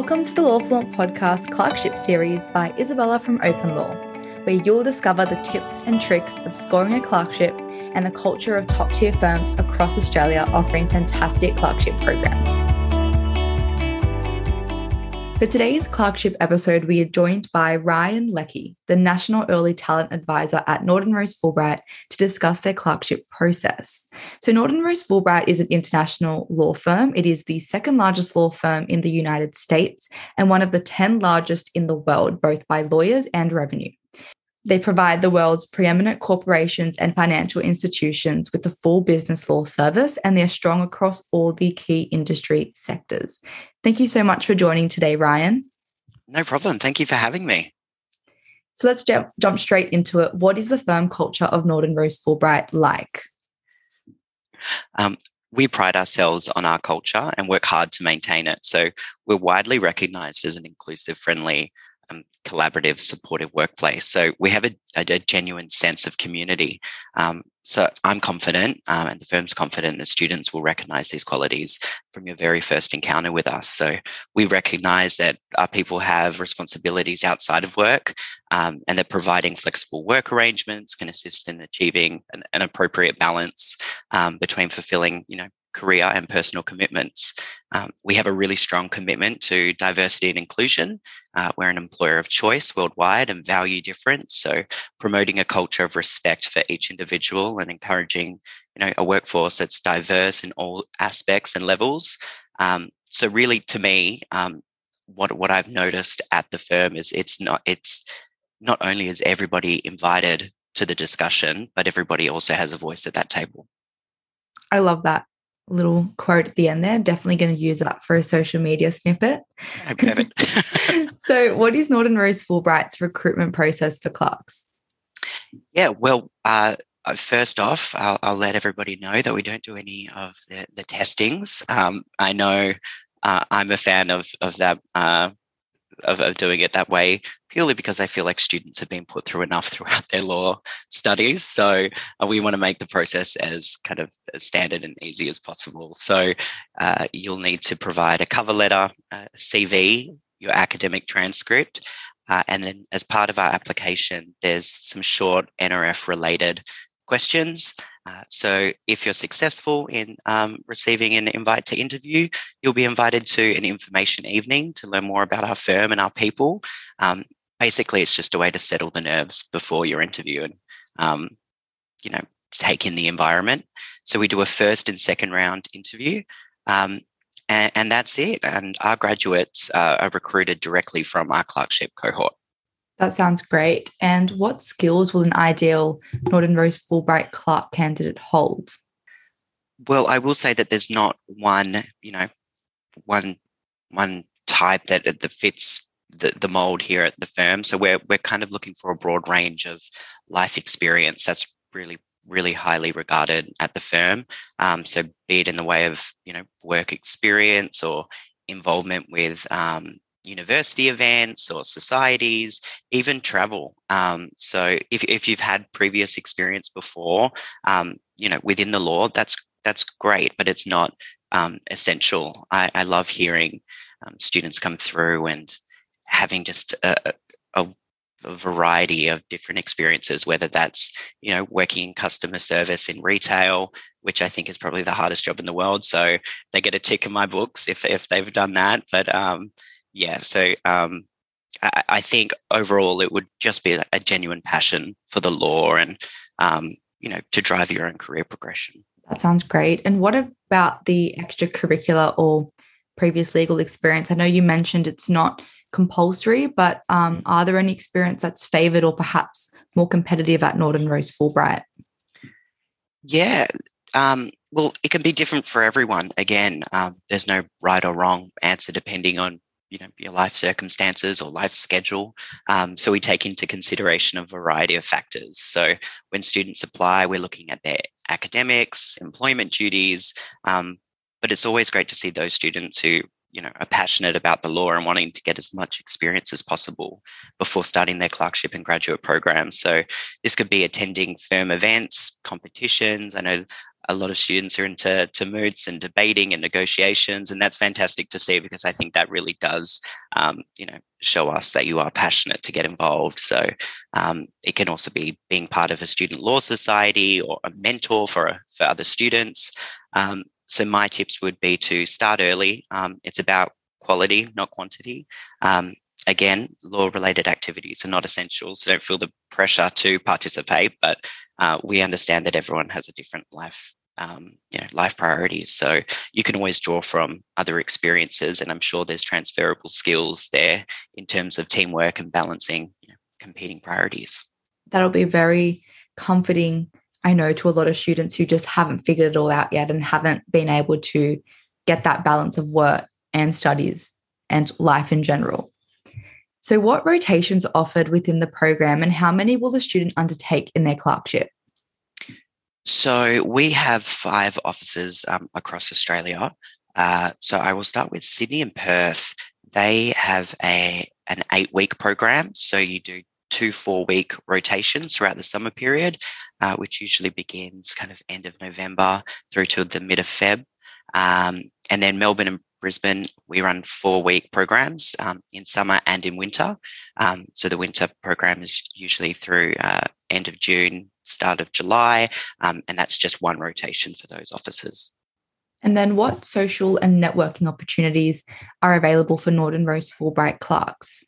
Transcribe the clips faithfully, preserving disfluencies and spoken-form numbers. Welcome to the Law Fluent Podcast Clerkship Series by Isabella from Open Law, where you'll discover the tips and tricks of scoring a clerkship and the culture of top-tier firms across Australia offering fantastic clerkship programs. For today's clerkship episode, we are joined by Ryan Leckie, the National Early Talent Advisor at Norton Rose Fulbright, to discuss their clerkship process. So Norton Rose Fulbright is an international law firm. It is the second largest law firm in the United States and one of the ten largest in the world, both by lawyers and revenue. They provide the world's preeminent corporations and financial institutions with the full business law service, and they're strong across all the key industry sectors. Thank you so much for joining today, Ryan. No problem. Thank you for having me. So let's jump, jump straight into it. What is the firm culture of Norton Rose Fulbright like? Um, we pride ourselves on our culture and work hard to maintain it. So we're widely recognised as an inclusive, friendly, Um, collaborative, supportive workplace. So we have a, a, a genuine sense of community. Um, so I'm confident um, and the firm's confident that students will recognise these qualities from your very first encounter with us. So we recognise that our people have responsibilities outside of work um, and that providing flexible work arrangements can assist in achieving an, an appropriate balance um, between fulfilling, you know, career and personal commitments. Um, we have a really strong commitment to diversity and inclusion. Uh, we're an employer of choice worldwide and value difference. So promoting a culture of respect for each individual and encouraging, you know, a workforce that's diverse in all aspects and levels. Um, so really, to me, um, what what I've noticed at the firm is it's not it's not only is everybody invited to the discussion, but everybody also has a voice at that table. I love that little quote at the end there. Definitely going to use that for a social media snippet. Perfect. So what is Norton Rose Fulbright's recruitment process for clerks? Yeah, well, uh, first off, I'll, I'll let everybody know that we don't do any of the, the testings. Um, I know uh, I'm a fan of, of that, uh, of, of doing it that way, purely because I feel like students have been put through enough throughout their law studies. So uh, we want to make the process as kind of standard and easy as possible. So uh, you'll need to provide a cover letter, a C V, your academic transcript. Uh, and then as part of our application, there's some short N R F related questions. Uh, so if you're successful in um, receiving an invite to interview, you'll be invited to an information evening to learn more about our firm and our people. Um, basically, it's just a way to settle the nerves before your interview and, um, you know, take in the environment. So we do a first and second round interview. Um, And, and that's it. And our graduates uh, are recruited directly from our clerkship cohort. That sounds great. And what skills will an ideal Norton Rose Fulbright clerk candidate hold? Well, I will say that there's not one, you know, one one type that that fits the, the mold here at the firm. So we're we're kind of looking for a broad range of life experience. That's really really highly regarded at the firm. Um, so be it in the way of, you know, work experience or involvement with um, university events or societies, even travel. Um, so if, if you've had previous experience before, um, you know, within the law, that's that's great, but it's not um, essential. I, I love hearing um, students come through and having just a, a a variety of different experiences, whether that's, you know, working in customer service in retail, which I think is probably the hardest job in the world. So they get a tick in my books if if they've done that. But um, yeah, so um, I, I think overall it would just be a genuine passion for the law and, um, you know, to drive your own career progression. That sounds great. And what about the extracurricular or previous legal experience? I know you mentioned it's not compulsory, but um, are there any experience that's favoured or perhaps more competitive at Norton Rose Fulbright? Yeah, um, well, it can be different for everyone. Again, um, there's no right or wrong answer depending on, you know, your life circumstances or life schedule. Um, so we take into consideration a variety of factors. So when students apply, we're looking at their academics, employment duties, um, but it's always great to see those students who, you know, are passionate about the law and wanting to get as much experience as possible before starting their clerkship and graduate programs. So this could be attending firm events, competitions. I know a lot of students are into to moots and debating and negotiations, and that's fantastic to see, because I think that really does, um, you know, show us that you are passionate to get involved. So um, it can also be being part of a student law society or a mentor for, for other students. Um, so my tips would be to start early. Um, it's about quality, not quantity. Um, Again, law-related activities are not essential, so don't feel the pressure to participate. But uh, we understand that everyone has a different life, um, you know, life priorities. So you can always draw from other experiences, and I'm sure there's transferable skills there in terms of teamwork and balancing, you know, competing priorities. That'll be very comforting, I know, to a lot of students who just haven't figured it all out yet and haven't been able to get that balance of work and studies and life in general. So what rotations are offered within the program, and how many will a student undertake in their clerkship? So we have five offices um, across Australia. Uh, so I will start with Sydney and Perth. They have a an eight-week program. So you do two four-week rotations throughout the summer period, uh, which usually begins kind of end of November through to the mid of Feb. Um, and then Melbourne and Brisbane, we run four-week programs um, in summer and in winter. Um, so the winter program is usually through uh, end of June, start of July, um, and that's just one rotation for those offices. And then what social and networking opportunities are available for Norton Rose Fulbright clerks?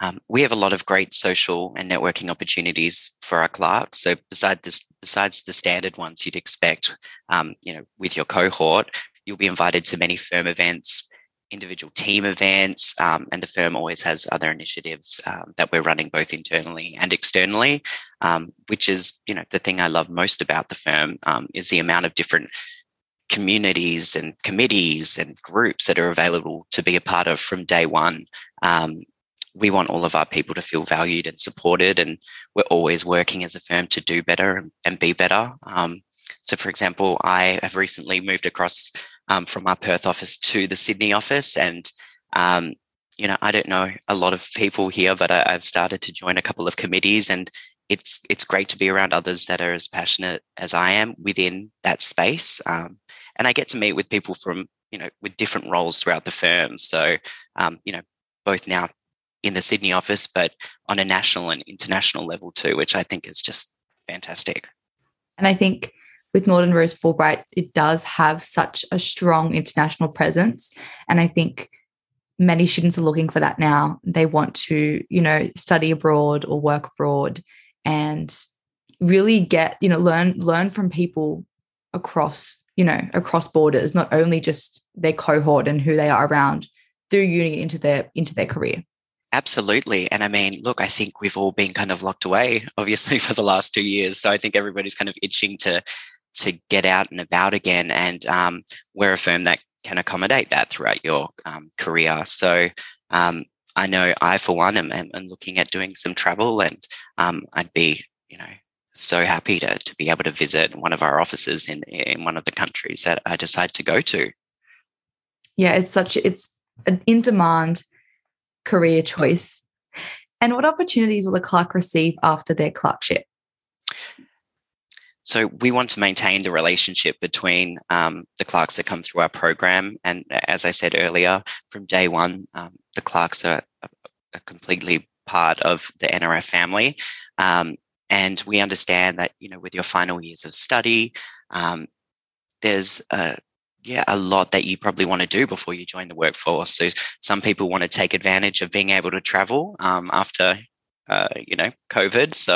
Um, we have a lot of great social and networking opportunities for our clerks. So besides this, besides the standard ones you'd expect, um, you know, with your cohort, you'll be invited to many firm events, individual team events, um, and the firm always has other initiatives um, that we're running both internally and externally, um, which is, you know, the thing I love most about the firm um, is the amount of different communities and committees and groups that are available to be a part of from day one. Um, we want all of our people to feel valued and supported, and we're always working as a firm to do better and be better. Um, so, for example, I have recently moved across Um, from our Perth office to the Sydney office. And, um, you know, I don't know a lot of people here, but I, I've started to join a couple of committees, and it's it's great to be around others that are as passionate as I am within that space. Um, and I get to meet with people from, you know, with different roles throughout the firm. So, um, you know, both now in the Sydney office, but on a national and international level too, which I think is just fantastic. And I think with Norton Rose Fulbright, it does have such a strong international presence. And I think many students are looking for that now. They want to, you know, study abroad or work abroad and really get, you know, learn, learn from people across, you know, across borders, not only just their cohort and who they are around through uni into their, into their career. Absolutely. And I mean, look, I think we've all been kind of locked away, obviously, for the last two years. So I think everybody's kind of itching to to get out and about again, and um, we're a firm that can accommodate that throughout your um, career. So um, I know I, for one, am, am looking at doing some travel, and um, I'd be, you know, so happy to to be able to visit one of our offices in in one of the countries that I decide to go to. Yeah, it's such it's an in-demand career choice. And what opportunities will the clerk receive after their clerkship? So we want to maintain the relationship between um, the clerks that come through our program. And as I said earlier, from day one, um, the clerks are, are completely part of the N R F family. Um, and we understand that, you know, with your final years of study, um, there's a, yeah, a lot that you probably want to do before you join the workforce. So some people want to take advantage of being able to travel um, after Uh, you know, COVID. So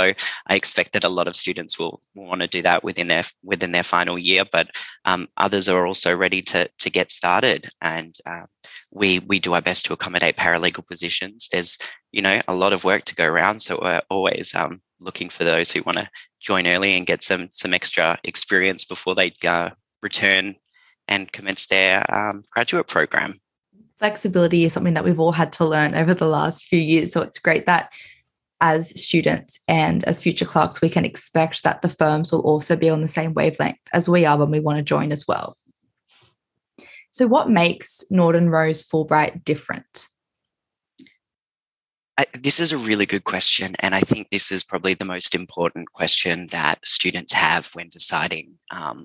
I expect that a lot of students will, will want to do that within their within their final year. But um, others are also ready to to get started, and uh, we we do our best to accommodate paralegal positions. There's you know a lot of work to go around, so we're always um, looking for those who want to join early and get some some extra experience before they uh, return and commence their um, graduate program. Flexibility is something that we've all had to learn over the last few years, so it's great that, as students and as future clerks, we can expect that the firms will also be on the same wavelength as we are when we want to join as well. So what makes Norton Rose Fulbright different? I, this is a really good question, and I think this is probably the most important question that students have when deciding um,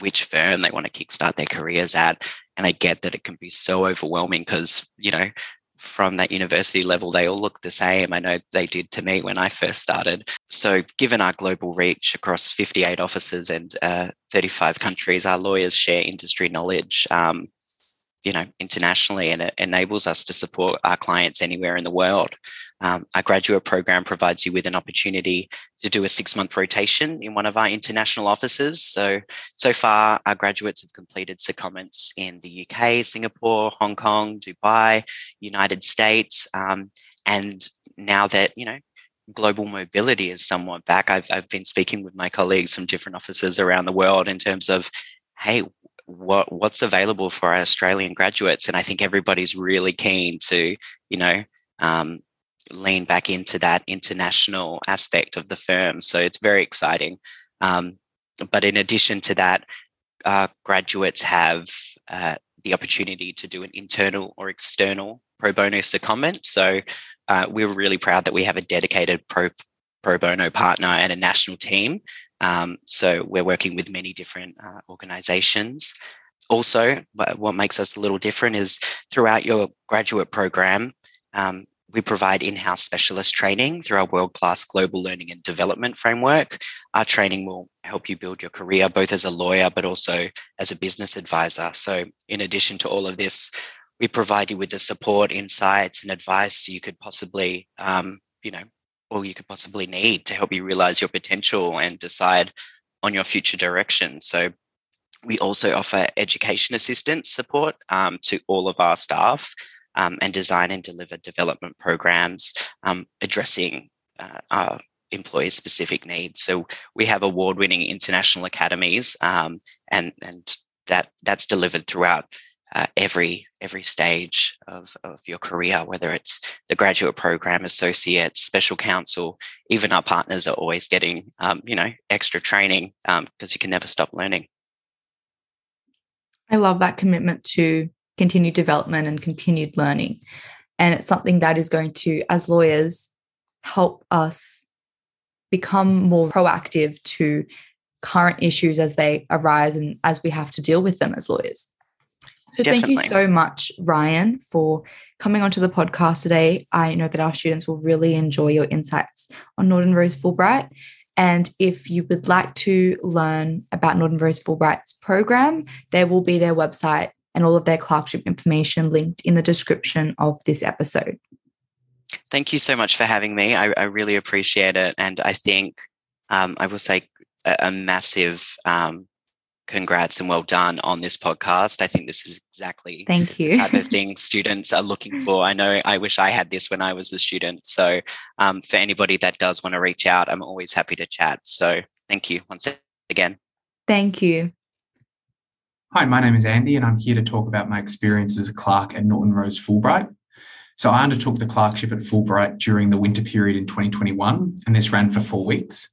which firm they want to kickstart their careers at. And I get that it can be so overwhelming because, you know, from that university level, they all look the same. I know they did to me when I first started. So given our global reach across fifty-eight offices and uh, thirty-five countries, our lawyers share industry knowledge, um, you know, internationally, and it enables us to support our clients anywhere in the world. Um, our graduate program provides you with an opportunity to do a six-month rotation in one of our international offices. So, so far, our graduates have completed secondments in the U K, Singapore, Hong Kong, Dubai, United States. Um, and now that, you know, global mobility is somewhat back, I've, I've been speaking with my colleagues from different offices around the world in terms of, hey, what what's available for our Australian graduates? And I think everybody's really keen to, you know, um, lean back into that international aspect of the firm. So it's very exciting. Um, but in addition to that, uh, graduates have uh, the opportunity to do an internal or external pro bono secondment. So uh, we're really proud that we have a dedicated pro pro bono partner and a national team. Um, so we're working with many different uh, organisations. Also, what makes us a little different is throughout your graduate program, um, we provide in-house specialist training through our world-class global learning and development framework. Our training will help you build your career, both as a lawyer, but also as a business advisor. So in addition to all of this, we provide you with the support, insights, and advice you could possibly, um, you know, or you could possibly need to help you realize your potential and decide on your future direction. So we also offer education assistance support um, to all of our staff. Um, and design and deliver development programs um, addressing uh, our employee-specific needs. So we have award-winning international academies, um, and and that that's delivered throughout uh, every every stage of, of your career, whether it's the graduate program, associates, special counsel. Even our partners are always getting um, you know extra training because um, you can never stop learning. I love that commitment to continued development and continued learning. And it's something that is going to, as lawyers, help us become more proactive to current issues as they arise and as we have to deal with them as lawyers. So Definitely. Thank you so much, Ryan, for coming onto the podcast today. I know that our students will really enjoy your insights on Norton Rose Fulbright. And if you would like to learn about Norton Rose Fulbright's program, there will be their website and all of their clerkship information linked in the description of this episode. Thank you so much for having me. I, I really appreciate it. And I think um, I will say a, a massive um, congrats and well done on this podcast. I think this is exactly Thank you. the type of thing students are looking for. I know I wish I had this when I was a student. So um, for anybody that does want to reach out, I'm always happy to chat. So thank you once again. Thank you. Hi, my name is Andy and I'm here to talk about my experience as a clerk at Norton Rose Fulbright. So I undertook the clerkship at Fulbright during the winter period in twenty twenty-one, and this ran for four weeks.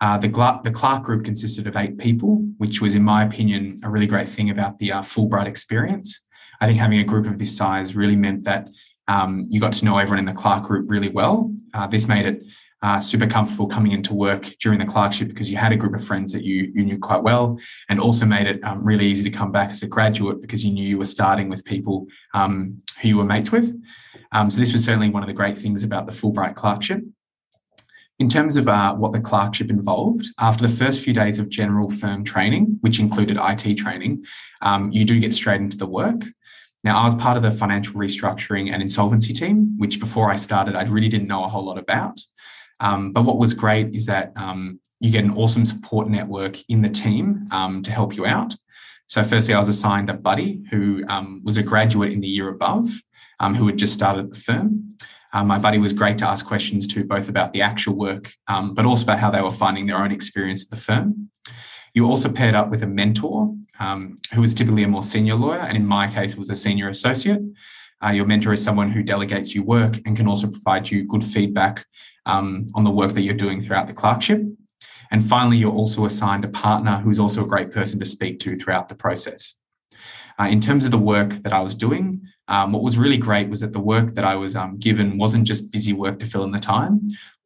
Uh, the, clerk, the clerk group consisted of eight people, which was, in my opinion, a really great thing about the uh, Fulbright experience. I think having a group of this size really meant that um, you got to know everyone in the clerk group really well. Uh, this made it Uh, super comfortable coming into work during the clerkship because you had a group of friends that you, you knew quite well, and also made it um, really easy to come back as a graduate because you knew you were starting with people um, who you were mates with. Um, so this was certainly one of the great things about the Fulbright clerkship. In terms of uh, what the clerkship involved, after the first few days of general firm training, which included I T training, um, you do get straight into the work. Now, I was part of the financial restructuring and insolvency team, which before I started, I really didn't know a whole lot about. Um, but what was great is that um, you get an awesome support network in the team um, to help you out. So firstly, I was assigned a buddy who um, was a graduate in the year above um, who had just started the firm. Um, my buddy was great to ask questions to, both about the actual work, um, but also about how they were finding their own experience at the firm. You also paired up with a mentor um, who was typically a more senior lawyer, and in my case was a senior associate. Uh, your mentor is someone who delegates you work and can also provide you good feedback Um, on the work that you're doing throughout the clerkship. And finally, you're also assigned a partner who is also a great person to speak to throughout the process. Uh, in terms of the work that I was doing, um, what was really great was that the work that I was um, given wasn't just busy work to fill in the time.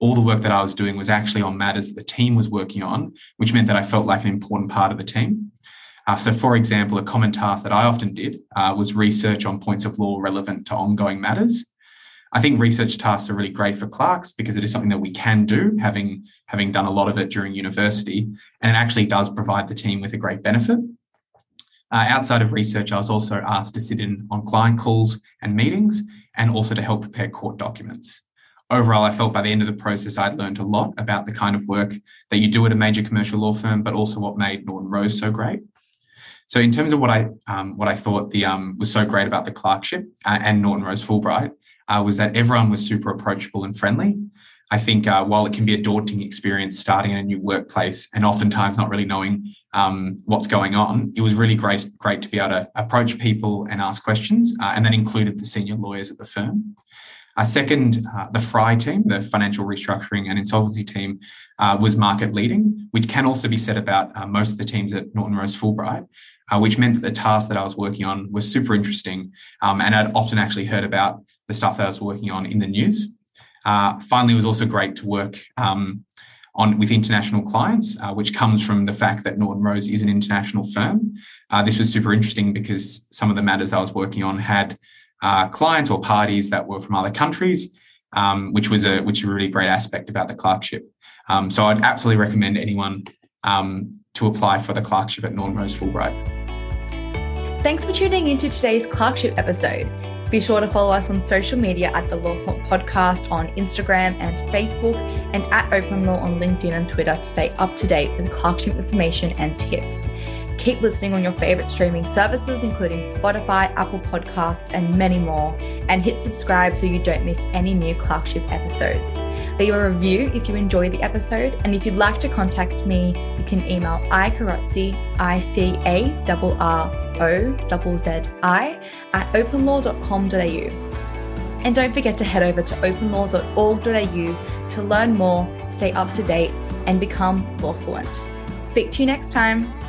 All the work that I was doing was actually on matters that the team was working on, which meant that I felt like an important part of the team. Uh, so, for example, a common task that I often did uh, was research on points of law relevant to ongoing matters. I think research tasks are really great for clerks because it is something that we can do, having, having done a lot of it during university, and it actually does provide the team with a great benefit. Uh, outside of research, I was also asked to sit in on client calls and meetings, and also to help prepare court documents. Overall, I felt by the end of the process, I'd learned a lot about the kind of work that you do at a major commercial law firm, but also what made Norton Rose so great. So in terms of what I um, what I thought the um, was so great about the clerkship uh, and Norton Rose Fulbright uh, was that everyone was super approachable and friendly. I think uh, while it can be a daunting experience starting in a new workplace and oftentimes not really knowing um, what's going on, it was really great, great to be able to approach people and ask questions, uh, and that included the senior lawyers at the firm. Uh, second, uh, the F R I team, the Financial Restructuring and Insolvency team, uh, was market leading, which can also be said about uh, most of the teams at Norton Rose Fulbright, uh, which meant that the tasks that I was working on were super interesting, um, and I'd often actually heard about the stuff that I was working on in the news. Uh, finally, it was also great to work um, on with international clients, uh, which comes from the fact that Norton Rose is an international firm. Uh, this was super interesting because some of the matters I was working on had Uh, clients or parties that were from other countries, um, which was a which was a really great aspect about the clerkship. Um, so I'd absolutely recommend anyone um, to apply for the clerkship at Norton Rose Fulbright. Thanks for tuning into today's clerkship episode. Be sure to follow us on social media at the Law Font Podcast on Instagram and Facebook, and at Open Law on LinkedIn and Twitter to stay up to date with clerkship information and tips. Keep listening on your favourite streaming services, including Spotify, Apple Podcasts, and many more. And hit subscribe so you don't miss any new clerkship episodes. Leave a review if you enjoy the episode. And if you'd like to contact me, you can email icarozzi, I C A R R O Z Z I, at openlaw dot com dot a u. And don't forget to head over to openlaw dot org dot a u to learn more, stay up to date, and become lawfluent. Speak to you next time.